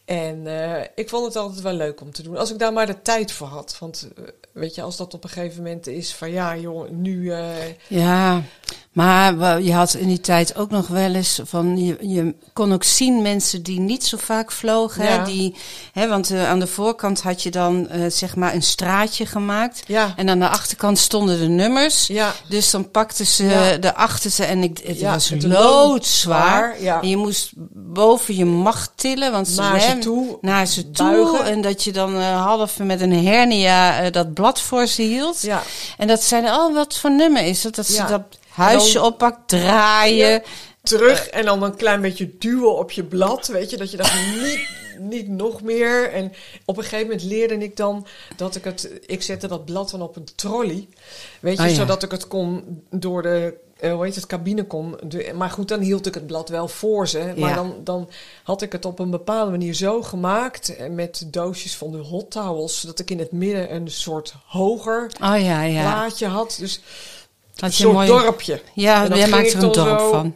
En uh, ik vond het altijd wel leuk om te doen. Als ik daar maar de tijd voor had. Want uh, weet je, als dat op een gegeven moment is van... Ja, joh, nu... Uh, ja, maar je had in die tijd ook nog wel eens van... Je, je kon ook zien mensen die niet zo vaak vlogen. Ja. Hè, die, hè, want uh, aan de voorkant had je dan uh, zeg maar een straatje gemaakt. Ja. En aan de achterkant stonden de nummers. Ja. Dus dan pakten ze ja. de achterste en ik, het ja, was loodzwaar. Ja. En je moest boven je macht tillen. Want naar ze, hè, ze toe. Naar ze toe. En dat je dan uh, half met een hernia uh, dat blad voor ze hield. Ja. En dat zeiden, oh, wat voor nummer is dat? Dat ze ja. dat... Huisje oppakt, draaien, ja. terug en dan een klein beetje duwen op je blad, weet je, dat je dat niet, niet nog meer. En op een gegeven moment leerde ik dan dat ik het, ik zette dat blad dan op een trolley, weet je, ah, ja. zodat ik het kon door de, uh, hoe heet het, cabine kon. De, maar goed, dan hield ik het blad wel voor ze, maar ja. dan, dan had ik het op een bepaalde manier zo gemaakt met doosjes van de hot towels, dat ik in het midden een soort hoger oh, ja, ja. plaatje had, dus had een soort mooi... dorpje. Ja, jij maakt er een dorp zo, van.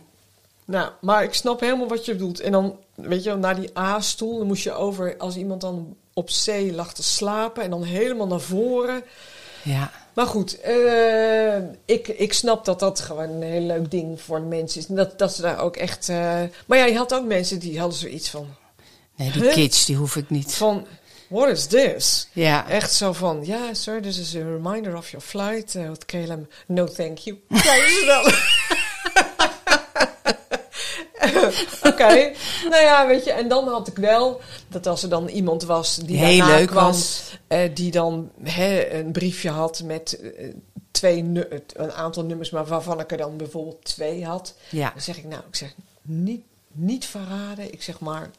Nou, maar ik snap helemaal wat je bedoelt. En dan, weet je, naar die A-stoel, dan moest je over, als iemand dan op C lag te slapen en dan helemaal naar voren. Ja. Maar goed, uh, ik, ik snap dat dat gewoon een heel leuk ding voor de mensen is. En dat, dat ze daar ook echt... Uh, maar ja, je had ook mensen die hadden zoiets van... Nee, die huh? kids, die hoef ik niet. Van, what is this? Ja. Echt zo van, ja, yeah, sir, this is a reminder of your flight. Uh, with K L M, no thank you. Ja, is wel... Oké, okay. nou ja, weet je, en dan had ik wel dat als er dan iemand was die heel leuk kwam, was, uh, die dan hè, een briefje had met uh, twee nu- een aantal nummers, maar waarvan ik er dan bijvoorbeeld twee had, ja. dan zeg ik nou, ik zeg niet, niet verraden, ik zeg maar,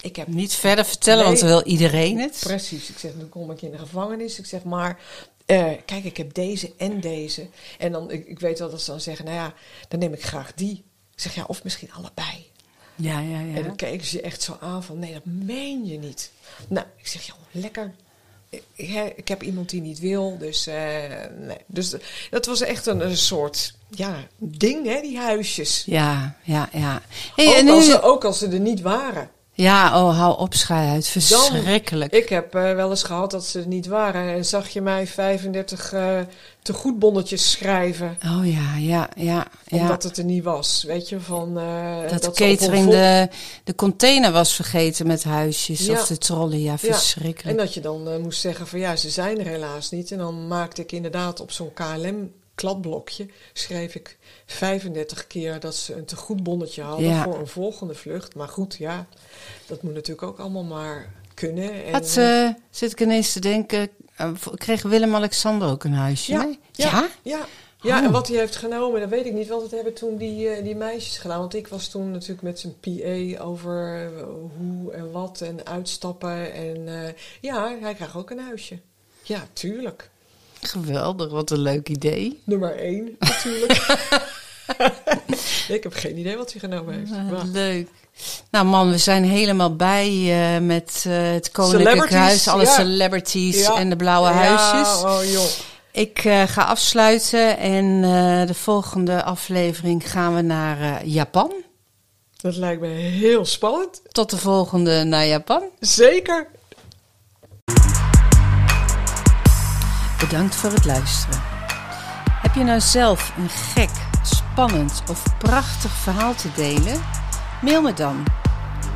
ik heb niet verder vertellen, nee, want dan wil iedereen het. Precies, ik zeg dan kom ik in de gevangenis, ik zeg maar. Uh, kijk, ik heb deze en deze, en dan ik, ik weet wel dat ze dan zeggen, nou ja, dan neem ik graag die. Ik zeg, ja, of misschien allebei. Ja, ja, ja. En dan keken ze je echt zo aan van, nee, dat meen je niet. Nou, ik zeg, joh, lekker. Ik, ik heb iemand die niet wil, dus... Uh, nee. Dus dat was echt een, een soort, ja, ding, hè, die huisjes. Ja, ja, ja. Hey, ook, en nu... als ze, ook als ze er niet waren. Ja, oh, hou op, schuit. Verschrikkelijk. Dan, ik heb uh, wel eens gehad dat ze er niet waren. En zag je mij vijfendertig uh, tegoedbonnetjes schrijven. Oh ja, ja, ja. Omdat ja. het er niet was, weet je. Van, uh, dat, dat catering de, de container was vergeten met huisjes ja. of de trolley. Ja, verschrikkelijk. Ja. En dat je dan uh, moest zeggen van ja, ze zijn er helaas niet. En dan maakte ik inderdaad op zo'n K L M... kladblokje, schreef ik vijfendertig keer dat ze een tegoedbonnetje hadden ja. voor een volgende vlucht. Maar goed, ja, dat moet natuurlijk ook allemaal maar kunnen. En Had, uh, zit ik ineens te denken, uh, kreeg Willem Alexander ook een huisje? Ja, ja, ja. ja. ja oh. En wat hij heeft genomen, dat weet ik niet. Want dat hebben toen die, uh, die meisjes gedaan. Want ik was toen natuurlijk met zijn P A over hoe en wat en uitstappen. En uh, ja, hij krijgt ook een huisje. Ja, tuurlijk. Geweldig, wat een leuk idee. Nummer één, natuurlijk. Ik heb geen idee wat hij genomen heeft. Uh, leuk. Nou man, we zijn helemaal bij uh, met uh, het Koninklijk Huis. Alle ja. celebrities ja. en de blauwe ja. huisjes. Oh, joh. Ik uh, ga afsluiten en uh, de volgende aflevering gaan we naar uh, Japan. Dat lijkt me heel spannend. Tot de volgende naar Japan. Zeker. Bedankt voor het luisteren. Heb je nou zelf een gek, spannend of prachtig verhaal te delen? Mail me dan.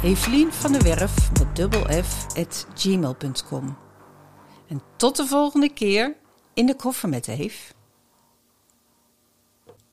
Evelien van der Werff met dubbel F at gmail punt com. En tot de volgende keer in de koffer met Eve.